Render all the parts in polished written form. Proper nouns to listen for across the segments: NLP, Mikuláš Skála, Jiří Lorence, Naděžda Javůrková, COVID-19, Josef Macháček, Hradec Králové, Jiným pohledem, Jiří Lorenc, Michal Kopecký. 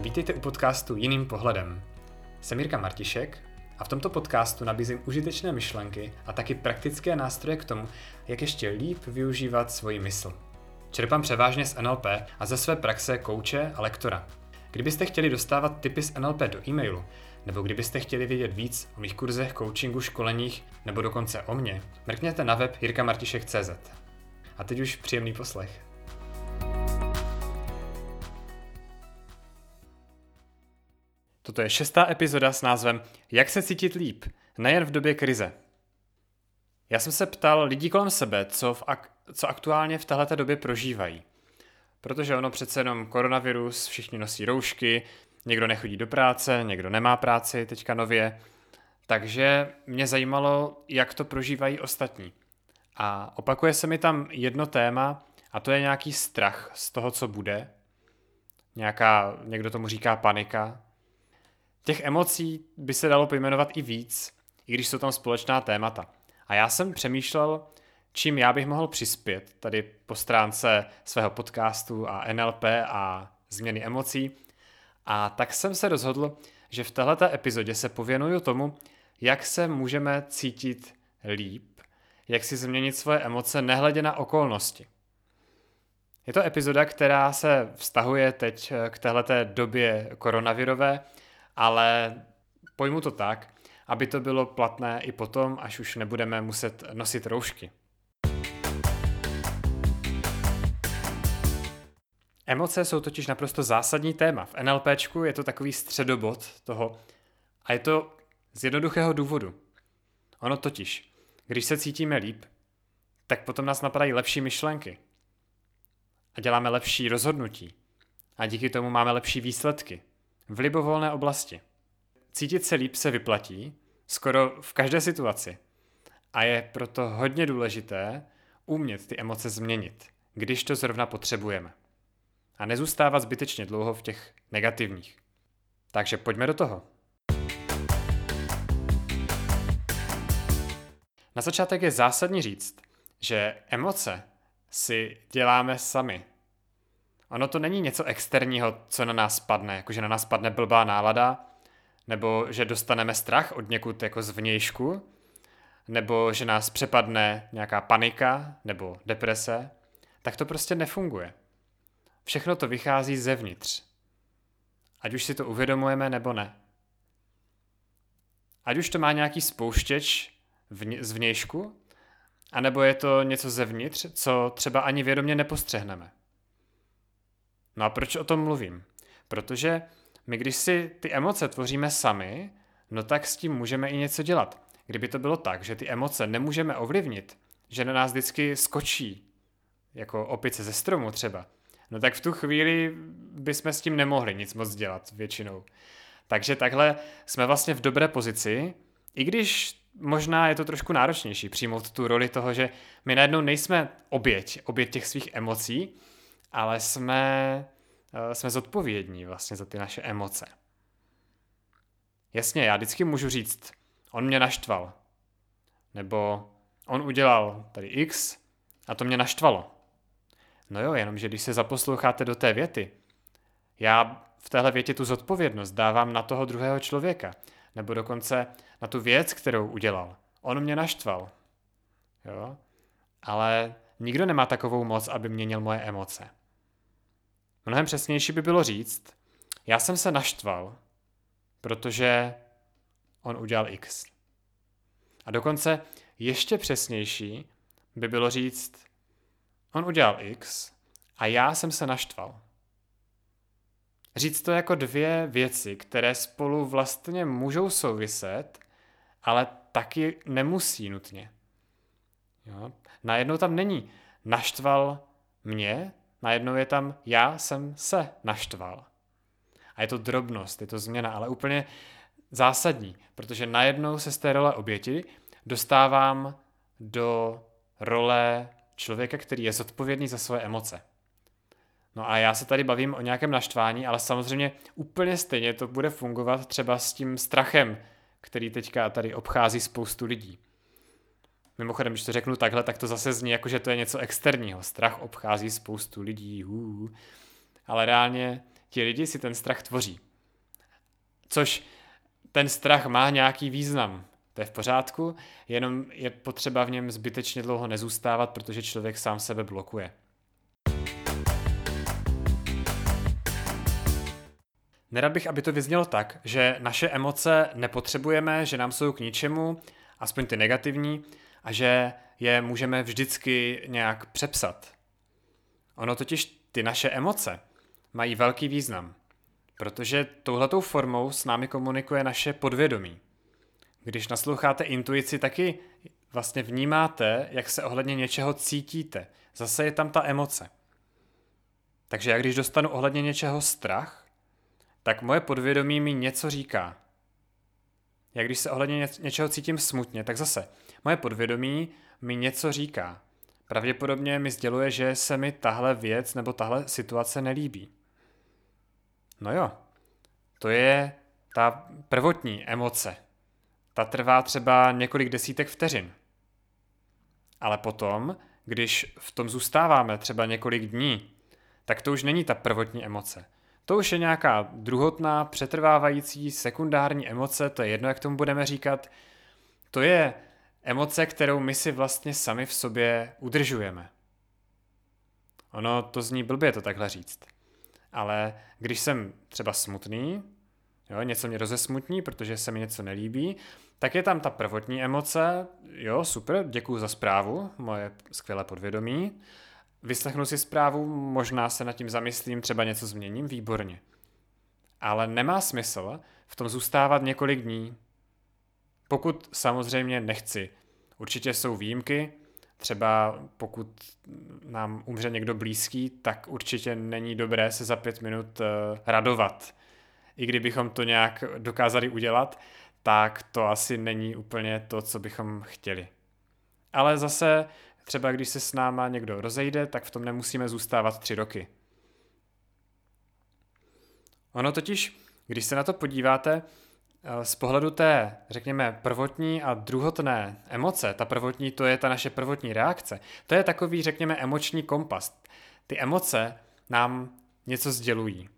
Vítejte u podcastu Jiným pohledem. Jsem Jirka Martišek a v tomto podcastu nabízím užitečné myšlenky a taky praktické nástroje k tomu, jak ještě líp využívat svoji mysl. Čerpám převážně z NLP a ze své praxe kouče a lektora. Kdybyste chtěli dostávat tipy z NLP do e-mailu, nebo kdybyste chtěli vědět víc o mých kurzech, coachingu, školeních, nebo dokonce o mně, mrkněte na web jirkamartisek.cz. A teď už příjemný poslech. Toto je 6. epizoda s názvem Jak se cítit líp, nejen v době krize. Já jsem se ptal lidí kolem sebe, co aktuálně v této době prožívají. Protože ono přece jenom koronavirus, všichni nosí roušky, někdo nechodí do práce, někdo nemá práci teďka nově. Takže mě zajímalo, jak to prožívají ostatní. A opakuje se mi tam jedno téma a to je nějaký strach z toho, co bude. Někdo tomu říká panika. Těch emocí by se dalo pojmenovat i víc, i když jsou tam společná témata. A já jsem přemýšlel, čím já bych mohl přispět tady po stránce svého podcastu a NLP a změny emocí. A tak jsem se rozhodl, že v této epizodě se pověnuju tomu, jak se můžeme cítit líp, jak si změnit svoje emoce nehledě na okolnosti. Je to epizoda, která se vztahuje teď k této době koronavirové, ale pojmu to tak, aby to bylo platné i potom, až už nebudeme muset nosit roušky. Emoce jsou totiž naprosto zásadní téma. V NLPčku je to takový středobod toho a je to z jednoduchého důvodu. Ono totiž, když se cítíme líp, tak potom nás napadají lepší myšlenky a děláme lepší rozhodnutí a díky tomu máme lepší výsledky v libovolné oblasti. Cítit se líp se vyplatí skoro v každé situaci a je proto hodně důležité umět ty emoce změnit, když to zrovna potřebujeme. A nezůstávat zbytečně dlouho v těch negativních. Takže pojďme do toho. Na začátek je zásadní říct, že emoce si děláme sami. Ono to není něco externího, co na nás padne, jakože na nás padne blbá nálada, nebo že dostaneme strach od někud jako zvnějšku, nebo že nás přepadne nějaká panika nebo deprese, tak to prostě nefunguje. Všechno to vychází zevnitř. Ať už si to uvědomujeme nebo ne. Ať už to má nějaký spouštěč zvnějšku, anebo je to něco zevnitř, co třeba ani vědomě nepostřehneme. No a proč o tom mluvím? Protože my, když si ty emoce tvoříme sami, no tak s tím můžeme i něco dělat. Kdyby to bylo tak, že ty emoce nemůžeme ovlivnit, že na nás vždycky skočí, jako opice ze stromu třeba, no tak v tu chvíli bychom s tím nemohli nic moc dělat většinou. Takže takhle jsme vlastně v dobré pozici, i když možná je to trošku náročnější přijmout tu roli toho, že my najednou nejsme oběť těch svých emocí, ale jsme zodpovědní vlastně za ty naše emoce. Jasně, já vždycky můžu říct, on mě naštval, nebo on udělal tady X a to mě naštvalo. No jo, jenomže když se zaposloucháte do té věty, já v téhle větě tu zodpovědnost dávám na toho druhého člověka, nebo dokonce na tu věc, kterou udělal. On mě naštval. Jo? Ale nikdo nemá takovou moc, aby měnil moje emoce. Mnohem přesnější by bylo říct, já jsem se naštval, protože on udělal X. A dokonce ještě přesnější by bylo říct, on udělal X a já jsem se naštval. Říct to jako dvě věci, které spolu vlastně můžou souviset, ale taky nemusí nutně. Jo? Najednou tam není naštval mě, najednou je tam já jsem se naštval. A je to drobnost, je to změna, ale úplně zásadní, protože najednou se z té role oběti dostávám do role člověka, který je zodpovědný za svoje emoce. No a já se tady bavím o nějakém naštvání, ale samozřejmě úplně stejně to bude fungovat třeba s tím strachem, který teďka tady obchází spoustu lidí. Mimochodem, když to řeknu takhle, tak to zase zní jako, že to je něco externího. Strach obchází spoustu lidí. Ale reálně ti lidi si ten strach tvoří. Což ten strach má nějaký význam. To je v pořádku, jenom je potřeba v něm zbytečně dlouho nezůstávat, protože člověk sám sebe blokuje. Nerad bych, aby to vyznělo tak, že naše emoce nepotřebujeme, že nám jsou k ničemu, aspoň ty negativní, a že je můžeme vždycky nějak přepsat. Ono totiž ty naše emoce mají velký význam, protože touhletou formou s námi komunikuje naše podvědomí. Když nasloucháte intuici, taky vlastně vnímáte, jak se ohledně něčeho cítíte. Zase je tam ta emoce. Takže já když dostanu ohledně něčeho strach, tak moje podvědomí mi něco říká. Já když se ohledně něčeho cítím smutně, tak zase moje podvědomí mi něco říká. Pravděpodobně mi sděluje, že se mi tahle věc nebo tahle situace nelíbí. No jo, to je ta prvotní emoce. Ta trvá třeba několik desítek vteřin. Ale potom, když v tom zůstáváme třeba několik dní, tak to už není ta prvotní emoce. To už je nějaká druhotná, přetrvávající, sekundární emoce, to je jedno, jak tomu budeme říkat. To je emoce, kterou my si vlastně sami v sobě udržujeme. Ono to zní blbě to takhle říct. Ale když jsem třeba smutný, jo, něco mě rozesmutní, protože se mi něco nelíbí, tak je tam ta prvotní emoce, jo, super, děkuju za zprávu, moje skvělé podvědomí, vyslechnu si zprávu, možná se nad tím zamyslím, třeba něco změním, výborně. Ale nemá smysl v tom zůstávat několik dní, pokud samozřejmě nechci. Určitě jsou výjimky, třeba pokud nám umře někdo blízký, tak určitě není dobré se za 5 minut radovat. I kdybychom to nějak dokázali udělat, tak to asi není úplně to, co bychom chtěli. Ale zase třeba když se s náma někdo rozejde, tak v tom nemusíme zůstávat 3 roky. Ono totiž, když se na to podíváte z pohledu té, řekněme, prvotní a druhotné emoce, ta prvotní, to je ta naše prvotní reakce, to je takový, řekněme, emoční kompas. Ty emoce nám něco sdělují.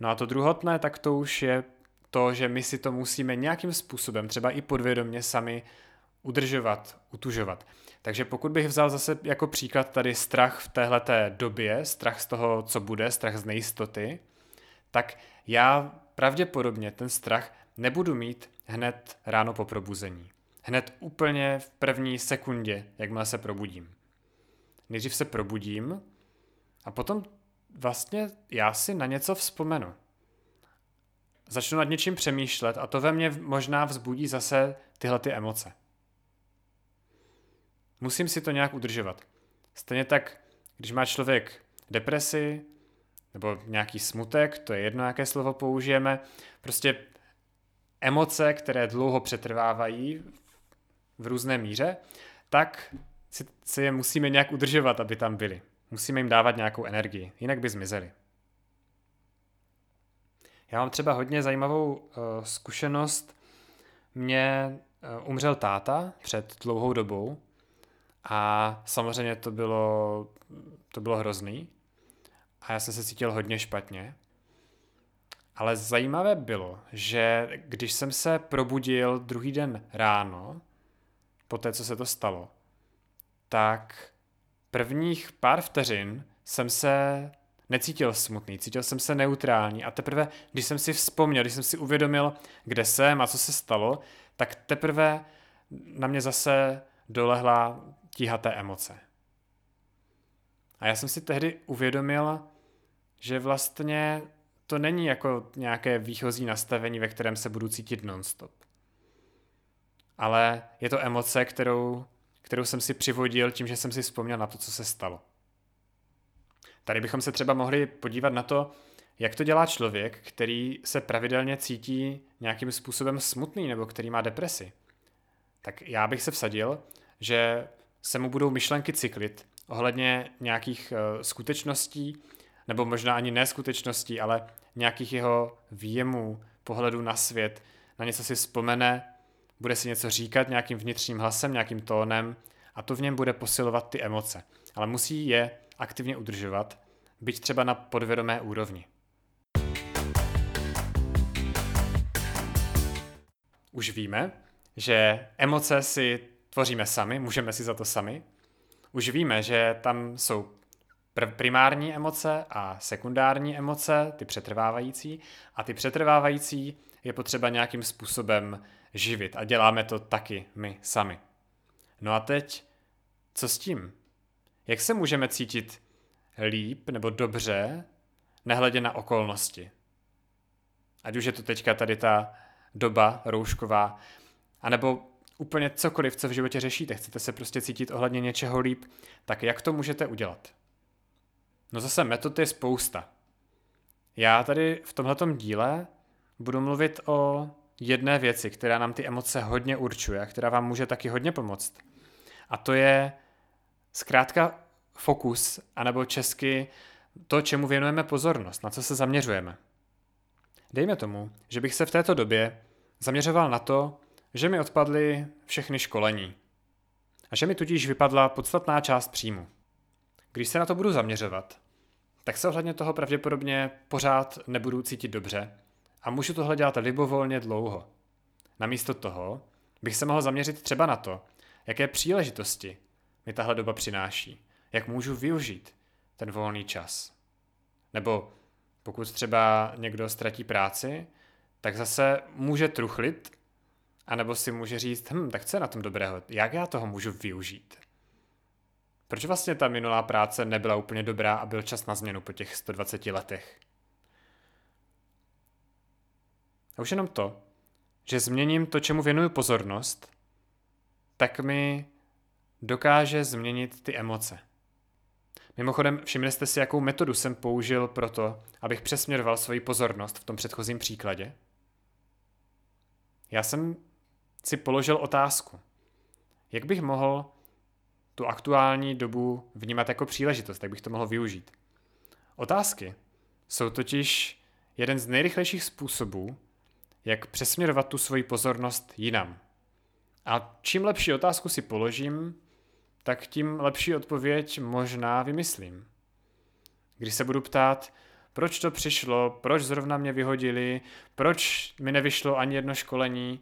No a to druhotné, tak to už je to, že my si to musíme nějakým způsobem, třeba i podvědomě sami udržovat, utužovat. Takže pokud bych vzal zase jako příklad tady strach v téhleté době, strach z toho, co bude, strach z nejistoty, tak já pravděpodobně ten strach nebudu mít hned ráno po probuzení. Hned úplně v první sekundě, jakmile se probudím. Nejdřív se probudím a potom vlastně já si na něco vzpomenu. Začnu nad něčím přemýšlet a to ve mně možná vzbudí zase tyhle ty emoce. Musím si to nějak udržovat. Stejně tak, když má člověk depresi nebo nějaký smutek, to je jedno, jaké slovo použijeme, prostě emoce, které dlouho přetrvávají v různé míře, tak si je musíme nějak udržovat, aby tam byly. Musíme jim dávat nějakou energii, jinak by zmizely. Já mám třeba hodně zajímavou zkušenost. Mně umřel táta před dlouhou dobou a samozřejmě to bylo hrozný a já jsem se cítil hodně špatně. Ale zajímavé bylo, že když jsem se probudil druhý den ráno, po té, co se to stalo, tak prvních pár vteřin jsem se necítil smutný, cítil jsem se neutrální a teprve, když jsem si vzpomněl, když jsem si uvědomil, kde jsem a co se stalo, tak teprve na mě zase dolehla tíha té emoce. A já jsem si tehdy uvědomil, že vlastně to není jako nějaké výchozí nastavení, ve kterém se budu cítit non-stop. Ale je to emoce, kterou jsem si přivodil tím, že jsem si vzpomněl na to, co se stalo. Tady bychom se třeba mohli podívat na to, jak to dělá člověk, který se pravidelně cítí nějakým způsobem smutný nebo který má depresi. Tak já bych se vsadil, že se mu budou myšlenky cyklit ohledně nějakých skutečností, nebo možná ani ne skutečností, ale nějakých jeho výjemů, pohledu na svět, na něco si vzpomene, bude si něco říkat nějakým vnitřním hlasem, nějakým tónem a to v něm bude posilovat ty emoce. Ale musí je aktivně udržovat, byť třeba na podvědomé úrovni. už víme, že emoce si tvoříme sami, můžeme si za to sami. Už víme, že tam jsou primární emoce a sekundární emoce, ty přetrvávající. A ty přetrvávající je potřeba nějakým způsobem živit. A děláme to taky my sami. No a teď, co s tím? Jak se můžeme cítit líp nebo dobře, nehledě na okolnosti? Ať už je to teďka tady ta doba roušková, anebo úplně cokoliv, co v životě řešíte, chcete se prostě cítit ohledně něčeho líp, tak jak to můžete udělat? No zase metod je spousta. Já tady v tomhletom díle budu mluvit o jedné věci, která nám ty emoce hodně určuje a která vám může taky hodně pomoct. A to je zkrátka fokus, anebo česky to, čemu věnujeme pozornost, na co se zaměřujeme. Dejme tomu, že bych se v této době zaměřoval na to, že mi odpadly všechny školení a že mi tudíž vypadla podstatná část příjmu. Když se na to budu zaměřovat, tak se ohledně toho pravděpodobně pořád nebudu cítit dobře a můžu tohle dělat libovolně dlouho. Namísto toho bych se mohl zaměřit třeba na to, jaké příležitosti mi tahle doba přináší, jak můžu využít ten volný čas. Nebo pokud třeba někdo ztratí práci, tak zase může truchlit, anebo si může říct, tak co je na tom dobrého, jak já toho můžu využít? Proč vlastně ta minulá práce nebyla úplně dobrá a byl čas na změnu po těch 120 letech? A už jenom to, že změním to, čemu věnuju pozornost, tak mi dokáže změnit ty emoce. Mimochodem, všimli jste si, jakou metodu jsem použil pro to, abych přesměroval svoji pozornost v tom předchozím příkladě? Já jsem si položil otázku, jak bych mohl tu aktuální dobu vnímat jako příležitost, jak bych to mohl využít. Otázky jsou totiž jeden z nejrychlejších způsobů, jak přesměrovat tu svoji pozornost jinam. A čím lepší otázku si položím, tak tím lepší odpověď možná vymyslím. Když se budu ptát, proč to přišlo, proč zrovna mě vyhodili, proč mi nevyšlo ani jedno školení,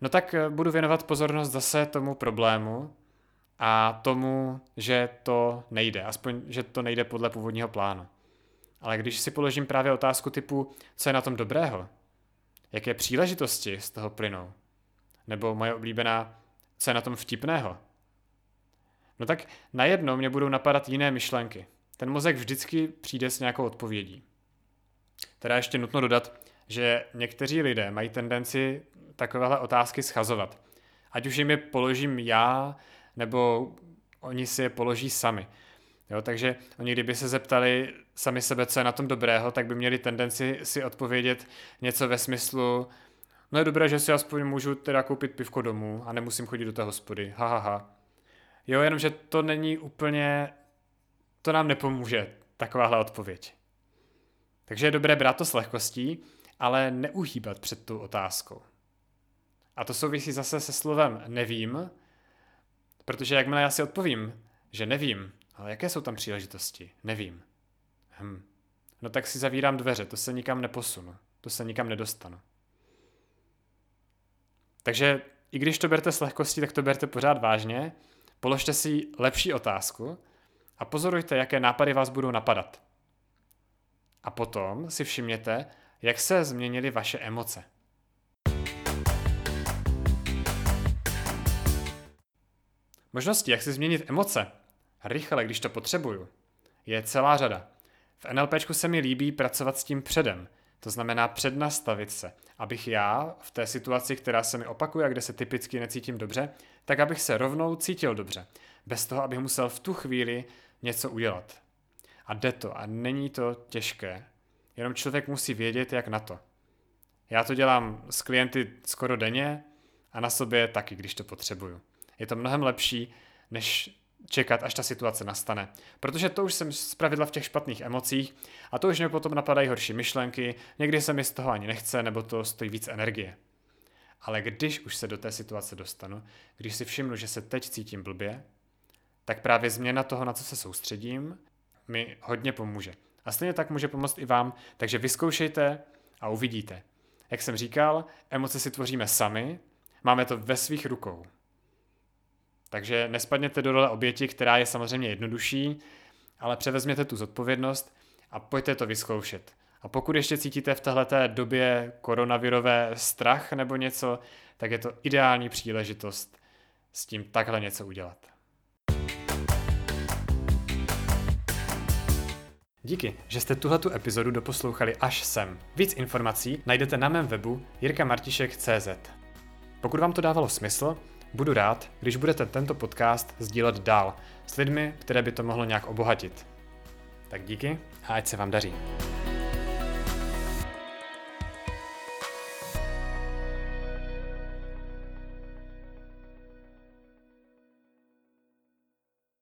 no tak budu věnovat pozornost zase tomu problému a tomu, že to nejde, aspoň, že to nejde podle původního plánu. Ale když si položím právě otázku typu, co je na tom dobrého, jaké příležitosti z toho plynou, nebo moje oblíbená, co je na tom vtipného, no tak najednou mě budou napadat jiné myšlenky. Ten mozek vždycky přijde s nějakou odpovědí. Teda ještě nutno dodat, že někteří lidé mají tendenci takovéhle otázky schazovat. Ať už jim je položím já, nebo oni si je položí sami. Jo, takže oni kdyby se zeptali sami sebe, co je na tom dobrého, tak by měli tendenci si odpovědět něco ve smyslu, no je dobré, že si aspoň můžu teda koupit pivko domů a nemusím chodit do té hospody. Ha, ha, ha. Jo, jenomže to není úplně, to nám nepomůže, takováhle odpověď. Takže je dobré brát to s lehkostí, ale neuhýbat před tou otázkou. A to souvisí zase se slovem nevím, protože jakmile já si odpovím, že nevím, ale jaké jsou tam příležitosti? Nevím. No tak si zavírám dveře, to se nikam neposunu, to se nikam nedostanu. Takže i když to berte s lehkostí, tak to berte pořád vážně, položte si lepší otázku a pozorujte, jaké nápady vás budou napadat. A potom si všimněte, jak se změnily vaše emoce. Možnosti, jak si změnit emoce rychle, když to potřebuju, je celá řada. V NLPčku se mi líbí pracovat s tím předem, to znamená přednastavit se, abych já v té situaci, která se mi opakuje a kde se typicky necítím dobře, tak abych se rovnou cítil dobře, bez toho, abych musel v tu chvíli něco udělat. A jde to a není to těžké, jenom člověk musí vědět, jak na to. Já to dělám s klienty skoro denně a na sobě taky, když to potřebuju. Je to mnohem lepší, než čekat, až ta situace nastane. Protože to už jsem zpravidla v těch špatných emocích a to už mě potom napadají horší myšlenky, někdy se mi z toho ani nechce, nebo to stojí víc energie. Ale když už se do té situace dostanu, když si všimnu, že se teď cítím blbě, tak právě změna toho, na co se soustředím, mi hodně pomůže. A stejně tak může pomoct i vám, takže vyzkoušejte a uvidíte. Jak jsem říkal, emoce si tvoříme sami, máme to ve svých rukou. Takže nespadněte do role oběti, která je samozřejmě jednodušší, ale převezměte tu zodpovědnost a pojďte to vyzkoušet. A pokud ještě cítíte v téhleté době koronavirové strach nebo něco, tak je to ideální příležitost s tím takhle něco udělat. Díky, že jste tuhletu epizodu doposlouchali až sem. Víc informací najdete na mém webu jirkamartisek.cz. Pokud vám to dávalo smysl, budu rád, když budete tento podcast sdílet dál s lidmi, které by to mohlo nějak obohatit. Tak díky a ať se vám daří.